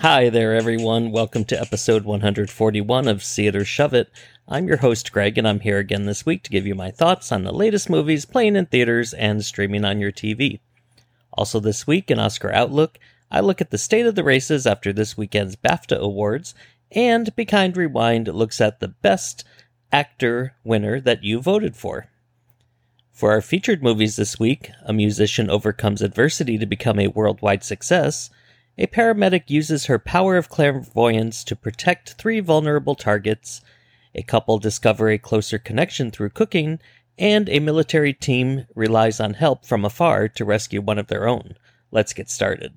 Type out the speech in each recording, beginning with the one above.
Hi there, everyone. Welcome to episode 141 of See It or Shove It. I'm your host, Greg, and I'm here again this week to give you my thoughts on the latest movies playing in theaters and streaming on your TV. Also this week in Oscar Outlook, I look at the state of the races after this weekend's BAFTA Awards, and Be Kind Rewind looks at the best actor winner that you voted for. For our featured movies this week, a musician overcomes adversity to become a worldwide success, a paramedic uses her power of clairvoyance to protect three vulnerable targets, a couple discover a closer connection through cooking, and a military team relies on help from afar to rescue one of their own. Let's get started.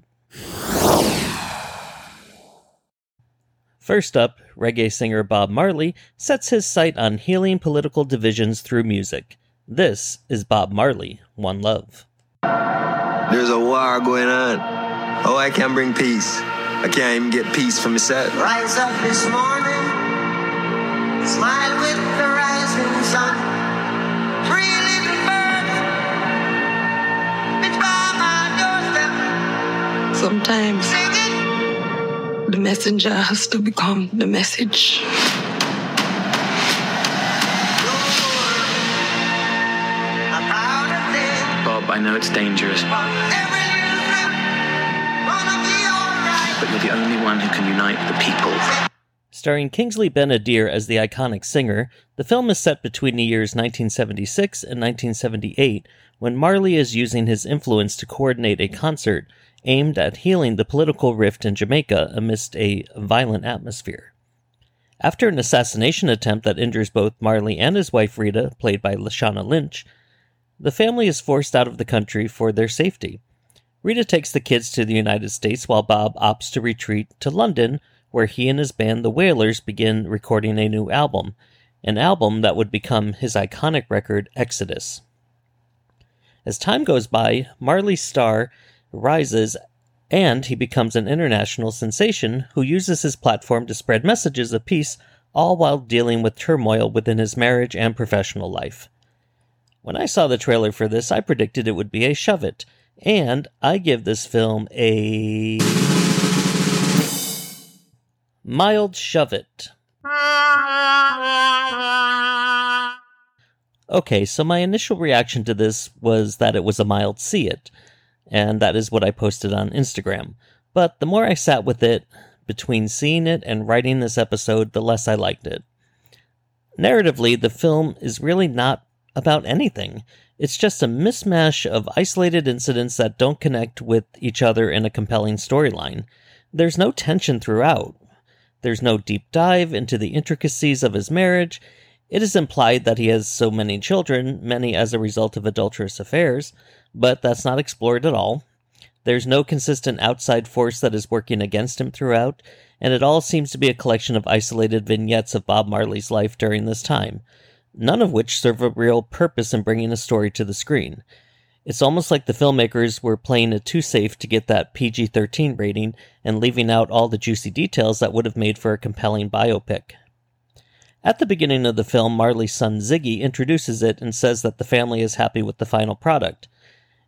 First up, reggae singer Bob Marley sets his sight on healing political divisions through music. This is Bob Marley, One Love. There's a war going on. Oh, I can't bring peace. I can't even get peace from myself. Rise up this morning, smile with the rising sun. Free little birds, bitch by my doorstep. Sometimes the messenger has to become the message. Bob, I know it's dangerous. But you're the only one who can unite the people. Starring Kingsley Ben-Adir as the iconic singer, the film is set between the years 1976 and 1978, when Marley is using his influence to coordinate a concert aimed at healing the political rift in Jamaica amidst a violent atmosphere. After an assassination attempt that injures both Marley and his wife Rita, played by Lashana Lynch, the family is forced out of the country for their safety. Rita takes the kids to the United States while Bob opts to retreat to London, where he and his band The Wailers begin recording a new album, an album that would become his iconic record, Exodus. As time goes by, Marley's star rises and he becomes an international sensation who uses his platform to spread messages of peace, all while dealing with turmoil within his marriage and professional life. When I saw the trailer for this, I predicted it would be a shove it, and I give this film a mild shove it. Okay, so my initial reaction to this was that it was a mild see it, and that is what I posted on Instagram. But the more I sat with it, between seeing it and writing this episode, the less I liked it. Narratively, the film is really not about anything. It's just a mishmash of isolated incidents that don't connect with each other in a compelling storyline. There's no tension throughout. There's no deep dive into the intricacies of his marriage. It is implied that he has so many children, many as a result of adulterous affairs, but that's not explored at all. There's no consistent outside force that is working against him throughout, and it all seems to be a collection of isolated vignettes of Bob Marley's life during this time, none of which serve a real purpose in bringing a story to the screen. It's almost like the filmmakers were playing it too safe to get that PG-13 rating and leaving out all the juicy details that would have made for a compelling biopic. At the beginning of the film, Marley's son Ziggy introduces it and says that the family is happy with the final product.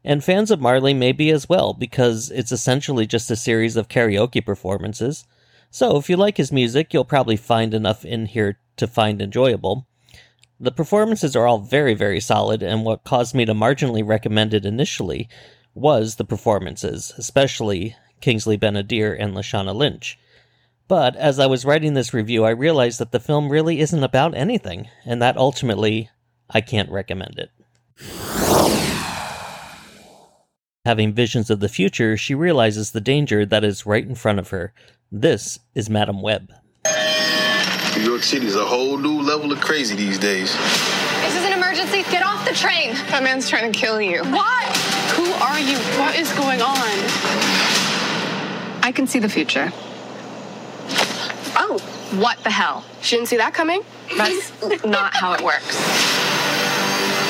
And fans of Marley may be as well, because it's essentially just a series of karaoke performances. So if you like his music, you'll probably find enough in here to find enjoyable. The performances are all very, very solid, and what caused me to marginally recommend it initially was the performances, especially Kingsley Ben-Adir and Lashana Lynch. But as I was writing this review, I realized that the film really isn't about anything, and that ultimately, I can't recommend it. Having visions of the future, she realizes the danger that is right in front of her. This is Madame Web. New York City is a whole new level of crazy these days. This is an emergency. Get off the train. That man's trying to kill you. Why? Who are you? What is going on? I can see the future. Oh, what the hell? She didn't see that coming? That's not how it works.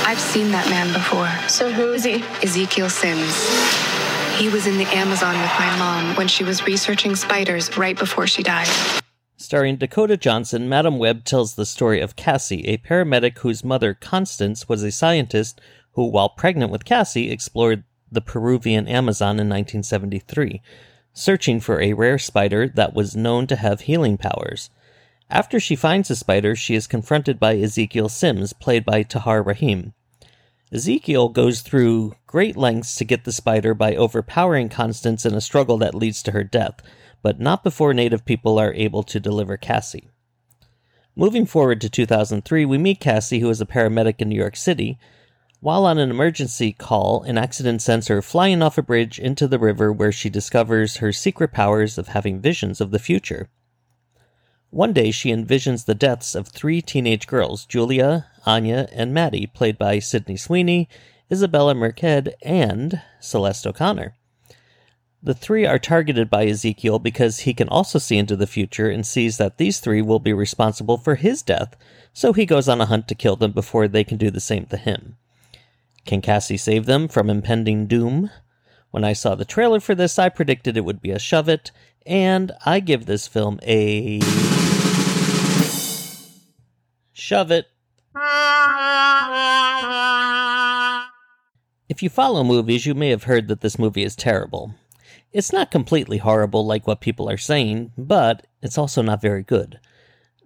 I've seen that man before. So who is he? Ezekiel Sims. He was in the Amazon with my mom when she was researching spiders right before she died. Starring Dakota Johnson, Madame Web tells the story of Cassie, a paramedic whose mother, Constance, was a scientist who, while pregnant with Cassie, explored the Peruvian Amazon in 1973. searching for a rare spider that was known to have healing powers. After she finds the spider, she is confronted by Ezekiel Sims, played by Tahar Rahim. Ezekiel goes through great lengths to get the spider by overpowering Constance in a struggle that leads to her death, but not before native people are able to deliver Cassie. Moving forward to 2003, we meet Cassie, who is a paramedic in New York City. While on an emergency call, an accident sends her flying off a bridge into the river, where she discovers her secret powers of having visions of the future. One day, she envisions the deaths of three teenage girls, Julia, Anya, and Maddie, played by Sydney Sweeney, Isabella Merced, and Celeste O'Connor. The three are targeted by Ezekiel because he can also see into the future and sees that these three will be responsible for his death, so he goes on a hunt to kill them before they can do the same to him. Can Cassie save them from impending doom? When I saw the trailer for this, I predicted it would be a shove it, and I give this film a... shove it. If you follow movies, you may have heard that this movie is terrible. It's not completely horrible like what people are saying, but it's also not very good.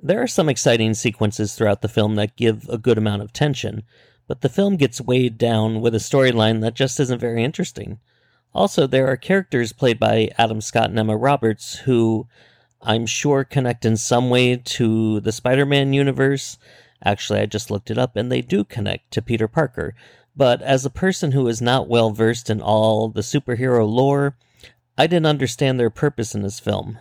There are some exciting sequences throughout the film that give a good amount of tension, but the film gets weighed down with a storyline that just isn't very interesting. Also, there are characters played by Adam Scott and Emma Roberts who I'm sure connect in some way to the Spider-Man universe. Actually, I just looked it up, and they do connect to Peter Parker. But as a person who is not well-versed in all the superhero lore, I didn't understand their purpose in this film.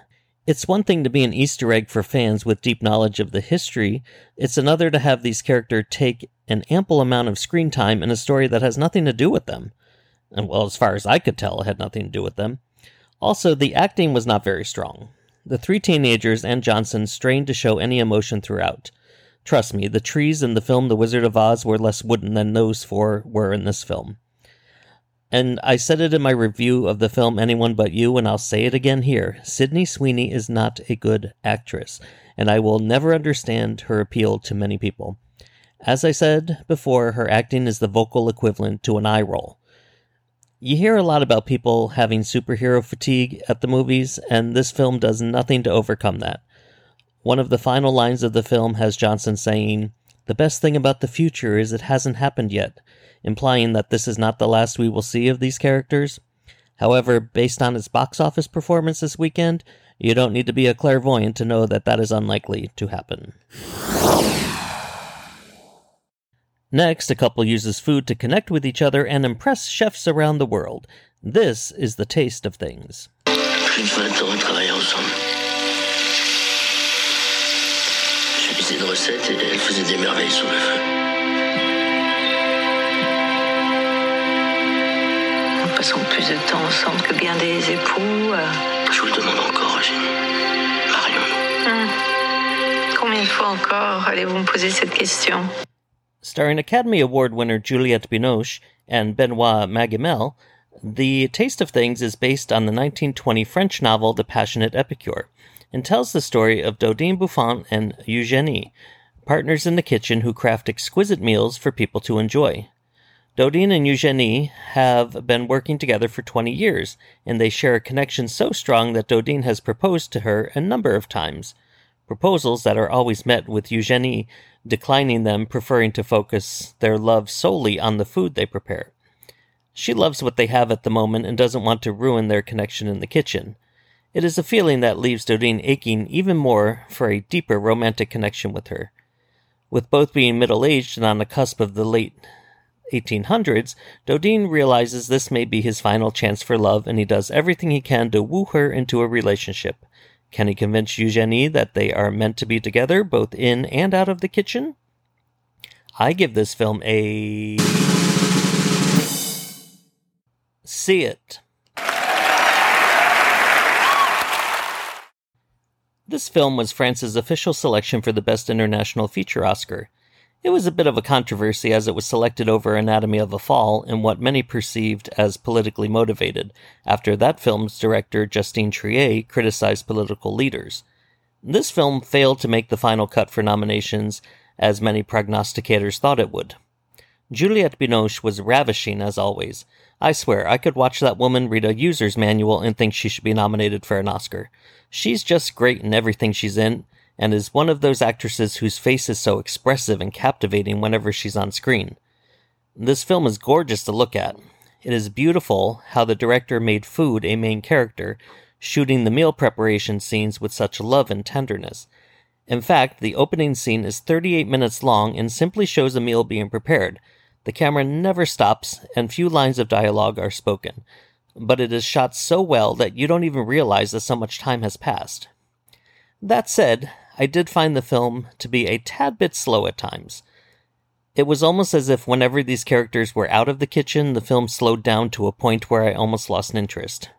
It's one thing to be an Easter egg for fans with deep knowledge of the history. It's another to have these characters take an ample amount of screen time in a story that has nothing to do with them. And, well, as far as I could tell, it had nothing to do with them. Also, the acting was not very strong. The three teenagers and Johnson strained to show any emotion throughout. Trust me, the trees in the film The Wizard of Oz were less wooden than those four were in this film. And I said it in my review of the film Anyone But You, and I'll say it again here. Sydney Sweeney is not a good actress, and I will never understand her appeal to many people. As I said before, her acting is the vocal equivalent to an eye roll. You hear a lot about people having superhero fatigue at the movies, and this film does nothing to overcome that. One of the final lines of the film has Johnson saying, "The best thing about the future is it hasn't happened yet," implying that this is not the last we will see of these characters. However, based on its box office performance this weekend, you don't need to be a clairvoyant to know that that is unlikely to happen. Next, a couple uses food to connect with each other and impress chefs around the world. This is The Taste of Things. Passons plus de temps ensemble que bien des époux. Je vous le demande encore, Eugénie. Marions-nous. Combien de fois encore allez-vous me poser cette question? Starring Academy Award winner Juliette Binoche and Benoît Magimel, The Taste of Things is based on the 1920 French novel The Passionate Epicure, and tells the story of Dodin Bouffant and Eugénie, partners in the kitchen who craft exquisite meals for people to enjoy. Dodin and Eugénie have been working together for 20 years, and they share a connection so strong that Dodin has proposed to her a number of times, proposals that are always met with Eugénie declining them, preferring to focus their love solely on the food they prepare. She loves what they have at the moment and doesn't want to ruin their connection in the kitchen. It is a feeling that leaves Dodin aching even more for a deeper romantic connection with her. With both being middle-aged and on the cusp of the late 1800s, Dodin realizes this may be his final chance for love, and he does everything he can to woo her into a relationship. Can he convince Eugénie that they are meant to be together, both in and out of the kitchen? I give this film a... see it. This film was France's official selection for the Best International Feature Oscar. It was a bit of a controversy, as it was selected over Anatomy of a Fall and what many perceived as politically motivated, after that film's director, Justine Triet, criticized political leaders. This film failed to make the final cut for nominations, as many prognosticators thought it would. Juliette Binoche was ravishing, as always. I swear, I could watch that woman read a user's manual and think she should be nominated for an Oscar. She's just great in everything she's in, and is one of those actresses whose face is so expressive and captivating whenever she's on screen. This film is gorgeous to look at. It is beautiful how the director made food a main character, shooting the meal preparation scenes with such love and tenderness. In fact, the opening scene is 38 minutes long and simply shows a meal being prepared. The camera never stops, and few lines of dialogue are spoken. But it is shot so well that you don't even realize that so much time has passed. That said, I did find the film to be a tad bit slow at times. It was almost as if whenever these characters were out of the kitchen, the film slowed down to a point where I almost lost an interest.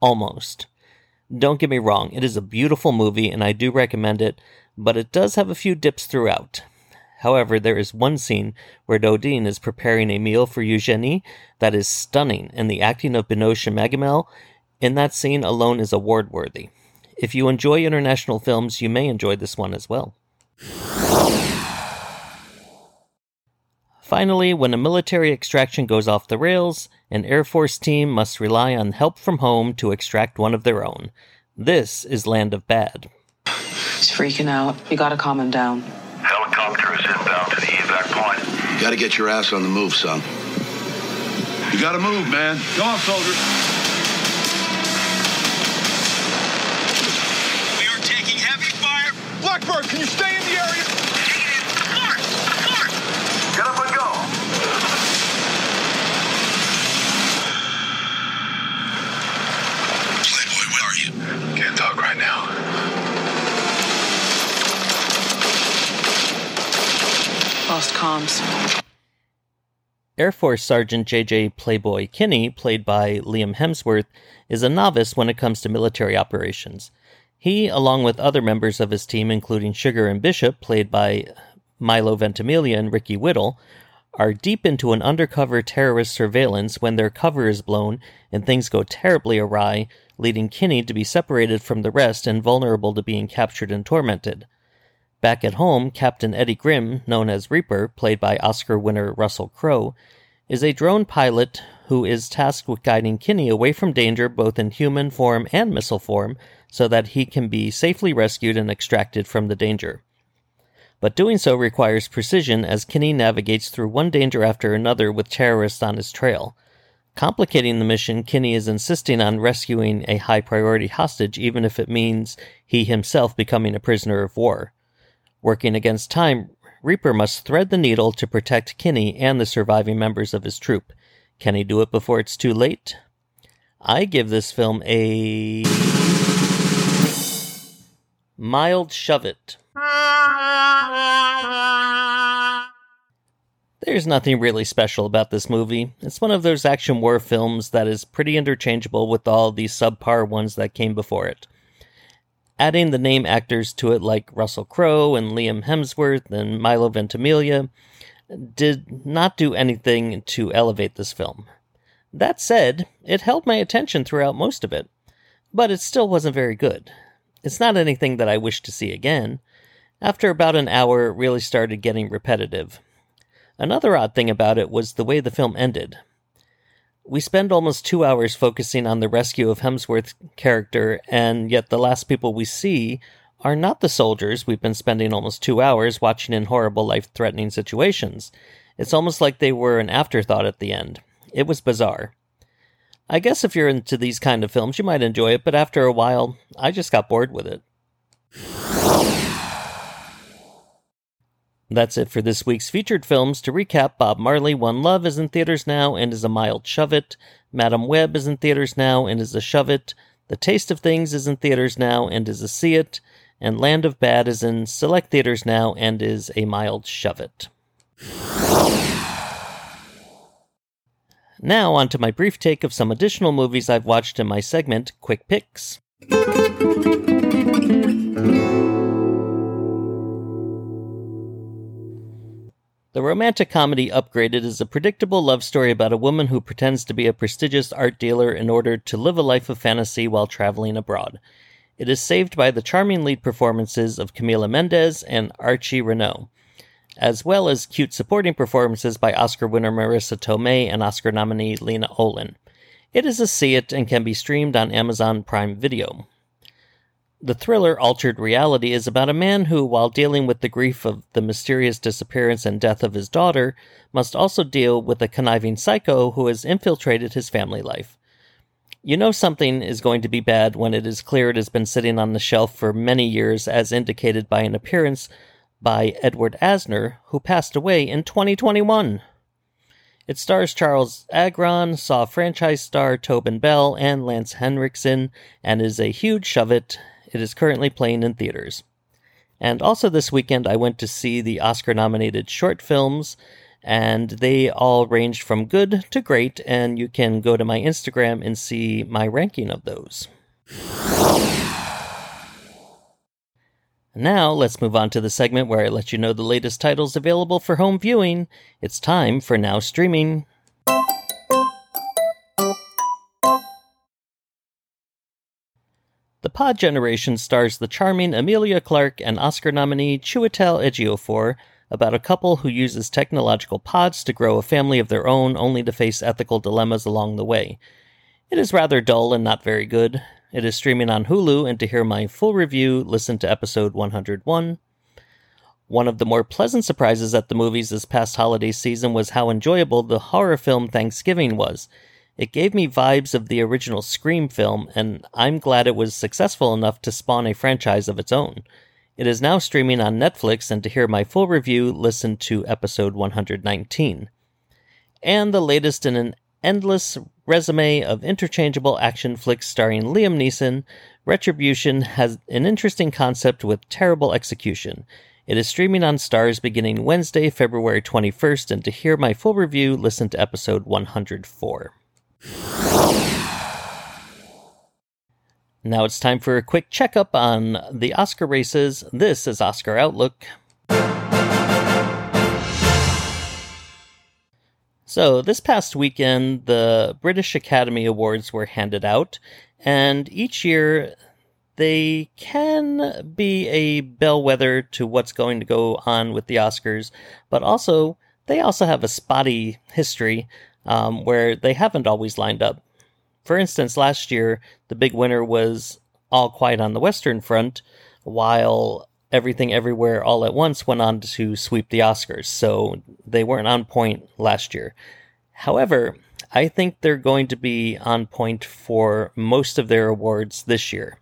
Almost. Don't get me wrong, it is a beautiful movie and I do recommend it, but it does have a few dips throughout. However, there is one scene where Dodin is preparing a meal for Eugénie that is stunning, and the acting of Binoche and Magimel in that scene alone is award-worthy. If you enjoy international films, you may enjoy this one as well. Finally, when a military extraction goes off the rails, an Air Force team must rely on help from home to extract one of their own. This is Land of Bad. He's freaking out. You gotta calm him down. Helicopter is inbound to the evac point. You gotta get your ass on the move, son. You gotta move, man. Go on, soldier. We are taking heavy fire. Blackbird, can you stay in the area? Can't talk right now. Lost comms. Air Force Sergeant J.J. Playboy Kinney, played by Liam Hemsworth, is a novice when it comes to military operations. He, along with other members of his team, including Sugar and Bishop, played by Milo Ventimiglia and Ricky Whittle, are deep into an undercover terrorist surveillance when their cover is blown and things go terribly awry, leading Kinney to be separated from the rest and vulnerable to being captured and tormented. Back at home, Captain Eddie Grimm, known as Reaper, played by Oscar winner Russell Crowe, is a drone pilot who is tasked with guiding Kinney away from danger both in human form and missile form so that he can be safely rescued and extracted from the danger. But doing so requires precision as Kinney navigates through one danger after another with terrorists on his trail. Complicating the mission, Kinney is insisting on rescuing a high-priority hostage even if it means he himself becoming a prisoner of war. Working against time, Reaper must thread the needle to protect Kinney and the surviving members of his troop. Can he do it before it's too late? I give this film a mild shove it. There's nothing really special about this movie. It's one of those action war films that is pretty interchangeable with all the subpar ones that came before it. Adding the name actors to it like Russell Crowe and Liam Hemsworth and Milo Ventimiglia did not do anything to elevate this film. That said, it held my attention throughout most of it, but it still wasn't very good. It's not anything that I wish to see again. After about an hour, it really started getting repetitive. Another odd thing about it was the way the film ended. We spend almost 2 hours focusing on the rescue of Hemsworth's character, and yet the last people we see are not the soldiers we've been spending almost 2 hours watching in horrible, life-threatening situations. It's almost like they were an afterthought at the end. It was bizarre. I guess if you're into these kind of films, you might enjoy it, but after a while, I just got bored with it. That's it for this week's featured films. To recap, Bob Marley: One Love is in theaters now and is a mild shove it. Madame Web is in theaters now and is a shove it. The Taste of Things is in theaters now and is a see it. And Land of Bad is in select theaters now and is a mild shove it. Now on to my brief take of some additional movies I've watched in my segment, Quick Picks. The romantic comedy Upgraded is a predictable love story about a woman who pretends to be a prestigious art dealer in order to live a life of fantasy while traveling abroad. It is saved by the charming lead performances of Camila Mendes and Archie Renault. as well as cute supporting performances by Oscar winner Marissa Tomei and Oscar nominee Lena Olin. It is a see it and can be streamed on Amazon Prime Video. The thriller Altered Reality is about a man who, while dealing with the grief of the mysterious disappearance and death of his daughter, must also deal with a conniving psycho who has infiltrated his family life. You know something is going to be bad when it is clear it has been sitting on the shelf for many years, as indicated by an appearance by Edward Asner, who passed away in 2021. It stars Charles Agron, Saw franchise star Tobin Bell, and Lance Henriksen, and is a huge shove-it. It is currently playing in theaters. And also this weekend, I went to see the Oscar-nominated short films, and they all ranged from good to great, and you can go to my Instagram and see my ranking of those. Now, let's move on to the segment where I let you know the latest titles available for home viewing. It's time for Now Streaming. The Pod Generation stars the charming Emilia Clarke and Oscar nominee Chiwetel Ejiofor about a couple who uses technological pods to grow a family of their own, only to face ethical dilemmas along the way. It is rather dull and not very good. It is streaming on Hulu, and to hear my full review, listen to episode 101. One of the more pleasant surprises at the movies this past holiday season was how enjoyable the horror film Thanksgiving was. It gave me vibes of the original Scream film, and I'm glad it was successful enough to spawn a franchise of its own. It is now streaming on Netflix, and to hear my full review, listen to episode 119. And the latest in an endless resume of interchangeable action flicks starring Liam Neeson, Retribution has an interesting concept with terrible execution. It is streaming on Starz beginning Wednesday, February 21st, and to hear my full review, listen to episode 104. Now it's time for a quick checkup on the Oscar races. This is Oscar Outlook. So this past weekend, the British Academy Awards were handed out, and each year they can be a bellwether to what's going to go on with the Oscars, but also they also have a spotty history where they haven't always lined up. For instance, last year, the big winner was All Quiet on the Western Front, while Everything Everywhere All at Once went on to sweep the Oscars, so they weren't on point last year. However, I think they're going to be on point for most of their awards this year.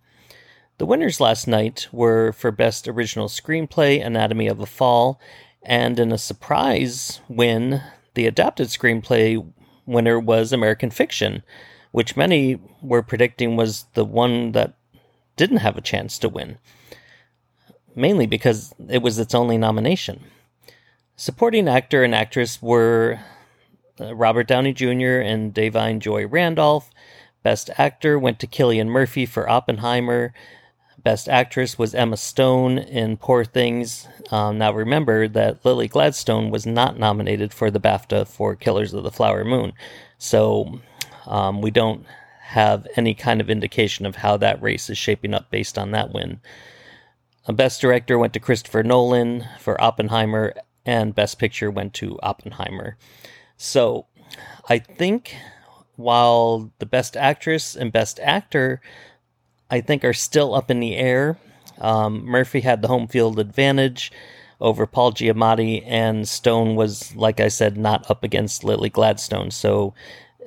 The winners last night were for Best Original Screenplay, Anatomy of a Fall, and in a surprise win, the adapted screenplay winner was American Fiction, which many were predicting was the one that didn't have a chance to win, mainly because it was its only nomination. Supporting actor and actress were Robert Downey Jr. and Davine Joy Randolph. Best actor went to Cillian Murphy for Oppenheimer. Best actress was Emma Stone in Poor Things. Now remember that Lily Gladstone was not nominated for the BAFTA for Killers of the Flower Moon, so we don't have any kind of indication of how that race is shaping up based on that win. Best Director went to Christopher Nolan for Oppenheimer, and Best Picture went to Oppenheimer. So I think while the Best Actress and Best Actor, I think, are still up in the air, Murphy had the home field advantage over Paul Giamatti, and Stone was, like I said, not up against Lily Gladstone, so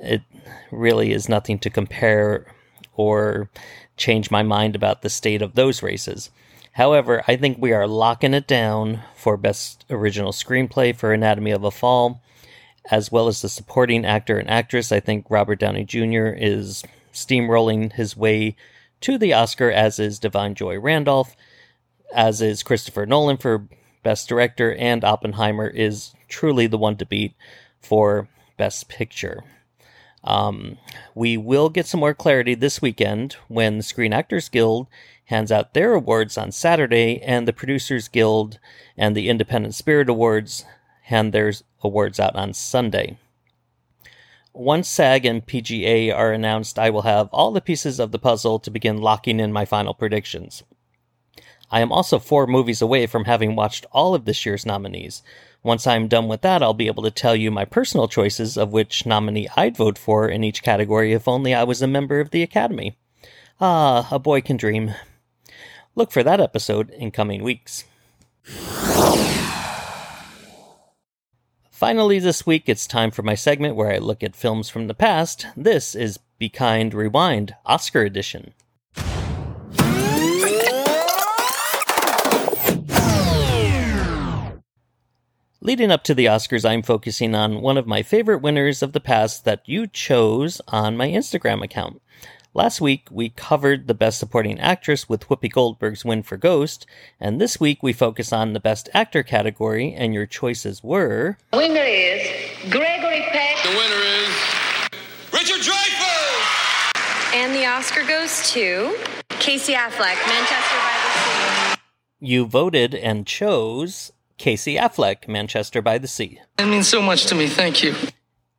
it really is nothing to compare or change my mind about the state of those races. However, I think we are locking it down for Best Original Screenplay for Anatomy of a Fall, as well as the supporting actor and actress. I think Robert Downey Jr. is steamrolling his way to the Oscar, as is Davine Joy Randolph, as is Christopher Nolan for Best Director, and Oppenheimer is truly the one to beat for Best Picture. We will get some more clarity this weekend when the Screen Actors Guild hands out their awards on Saturday, and the Producers Guild and the Independent Spirit Awards hand their awards out on Sunday. Once SAG and PGA are announced, I will have all the pieces of the puzzle to begin locking in my final predictions. I am also 4 movies away from having watched all of this year's nominees. Once I'm done with that, I'll be able to tell you my personal choices of which nominee I'd vote for in each category if only I was a member of the Academy. Ah, a boy can dream. Look for that episode in coming weeks. Finally this week, it's time for my segment where I look at films from the past. This is Be Kind, Rewind, Oscar Edition. Leading up to the Oscars, I'm focusing on one of my favorite winners of the past that you chose on my Instagram account. Last week, we covered the Best Supporting Actress with Whoopi Goldberg's win for Ghost, and this week we focus on the Best Actor category, and your choices were... The winner is Gregory Peck. The winner is Richard Dreyfuss. And the Oscar goes to Casey Affleck, Manchester by the Sea. You voted and chose... Casey Affleck, Manchester by the Sea. That means so much to me, thank you.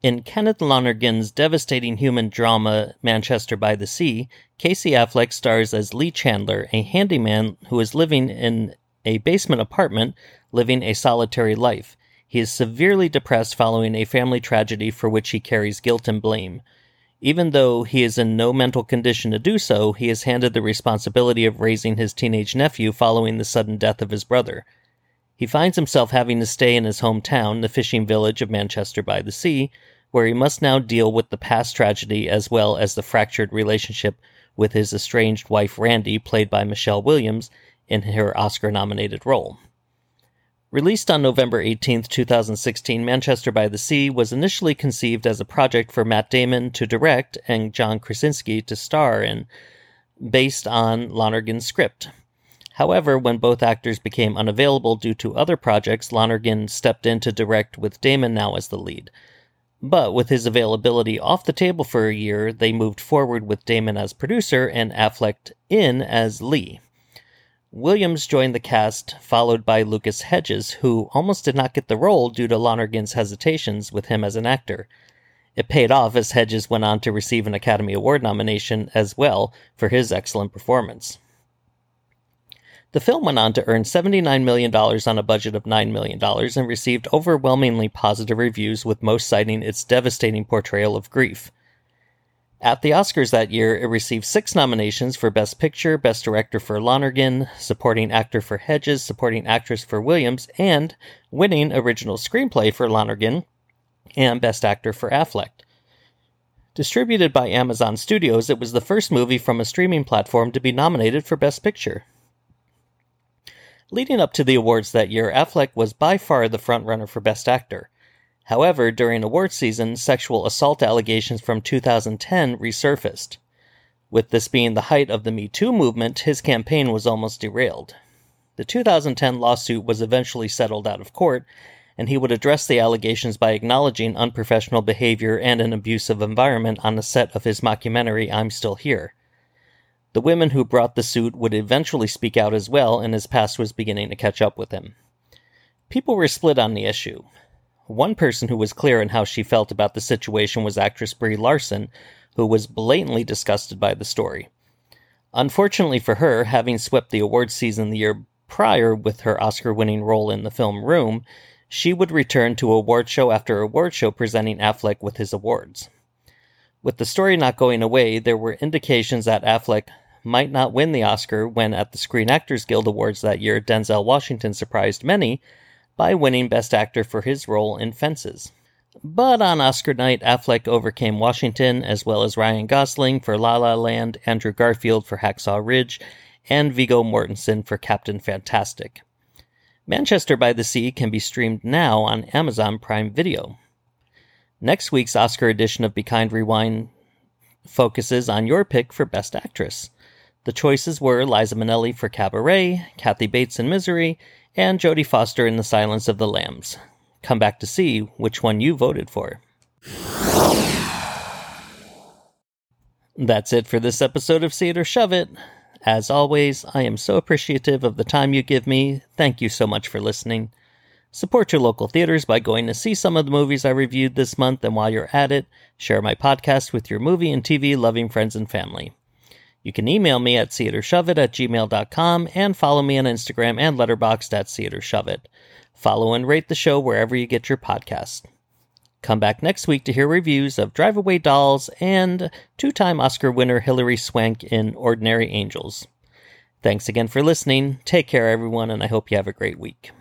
In Kenneth Lonergan's devastating human drama, Manchester by the Sea, Casey Affleck stars as Lee Chandler, a handyman who is living in a basement apartment, living a solitary life. He is severely depressed following a family tragedy for which he carries guilt and blame. Even though he is in no mental condition to do so, he is handed the responsibility of raising his teenage nephew following the sudden death of his brother. He finds himself having to stay in his hometown, the fishing village of Manchester by the Sea, where he must now deal with the past tragedy as well as the fractured relationship with his estranged wife Randy, played by Michelle Williams, in her Oscar-nominated role. Released on November 18, 2016, Manchester by the Sea was initially conceived as a project for Matt Damon to direct and John Krasinski to star in, based on Lonergan's script. However, when both actors became unavailable due to other projects, Lonergan stepped in to direct with Damon now as the lead. But with his availability off the table for a year, they moved forward with Damon as producer and Affleck in as Lee. Williams joined the cast, followed by Lucas Hedges, who almost did not get the role due to Lonergan's hesitations with him as an actor. It paid off as Hedges went on to receive an Academy Award nomination as well for his excellent performance. The film went on to earn $79 million on a budget of $9 million and received overwhelmingly positive reviews, with most citing its devastating portrayal of grief. At the Oscars that year, it received 6 nominations for Best Picture, Best Director for Lonergan, Supporting Actor for Hedges, Supporting Actress for Williams, and winning Original Screenplay for Lonergan and Best Actor for Affleck. Distributed by Amazon Studios, it was the first movie from a streaming platform to be nominated for Best Picture. Leading up to the awards that year, Affleck was by far the frontrunner for Best Actor. However, during awards season, sexual assault allegations from 2010 resurfaced. With this being the height of the Me Too movement, his campaign was almost derailed. The 2010 lawsuit was eventually settled out of court, and he would address the allegations by acknowledging unprofessional behavior and an abusive environment on the set of his mockumentary I'm Still Here. The women who brought the suit would eventually speak out as well, and his past was beginning to catch up with him. People were split on the issue. One person who was clear in how she felt about the situation was actress Brie Larson, who was blatantly disgusted by the story. Unfortunately for her, having swept the awards season the year prior with her Oscar-winning role in the film Room, she would return to award show after award show presenting Affleck with his awards. With the story not going away, there were indications that Affleck might not win the Oscar when, at the Screen Actors Guild Awards that year, Denzel Washington surprised many by winning Best Actor for his role in Fences. But on Oscar night, Affleck overcame Washington, as well as Ryan Gosling for La La Land, Andrew Garfield for Hacksaw Ridge, and Viggo Mortensen for Captain Fantastic. Manchester by the Sea can be streamed now on Amazon Prime Video. Next week's Oscar edition of Be Kind Rewind focuses on your pick for Best Actress. The choices were Liza Minnelli for Cabaret, Kathy Bates in Misery, and Jodie Foster in The Silence of the Lambs. Come back to see which one you voted for. That's it for this episode of See It or Shove It. As always, I am so appreciative of the time you give me. Thank you so much for listening. Support your local theaters by going to see some of the movies I reviewed this month, and while you're at it, share my podcast with your movie and TV-loving friends and family. You can email me at theatershoveit@gmail.com and follow me on Instagram and Letterboxd at theatershoveit. Follow and rate the show wherever you get your podcast. Come back next week to hear reviews of Drive Away Dolls and two-time Oscar winner Hilary Swank in Ordinary Angels. Thanks again for listening. Take care, everyone, and I hope you have a great week.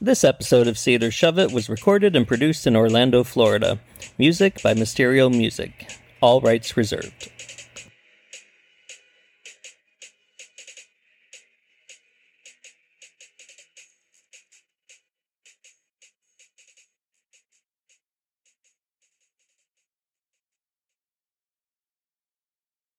This episode of Theater Shove It was recorded and produced in Orlando, Florida. Music by Mysterio Music. All rights reserved.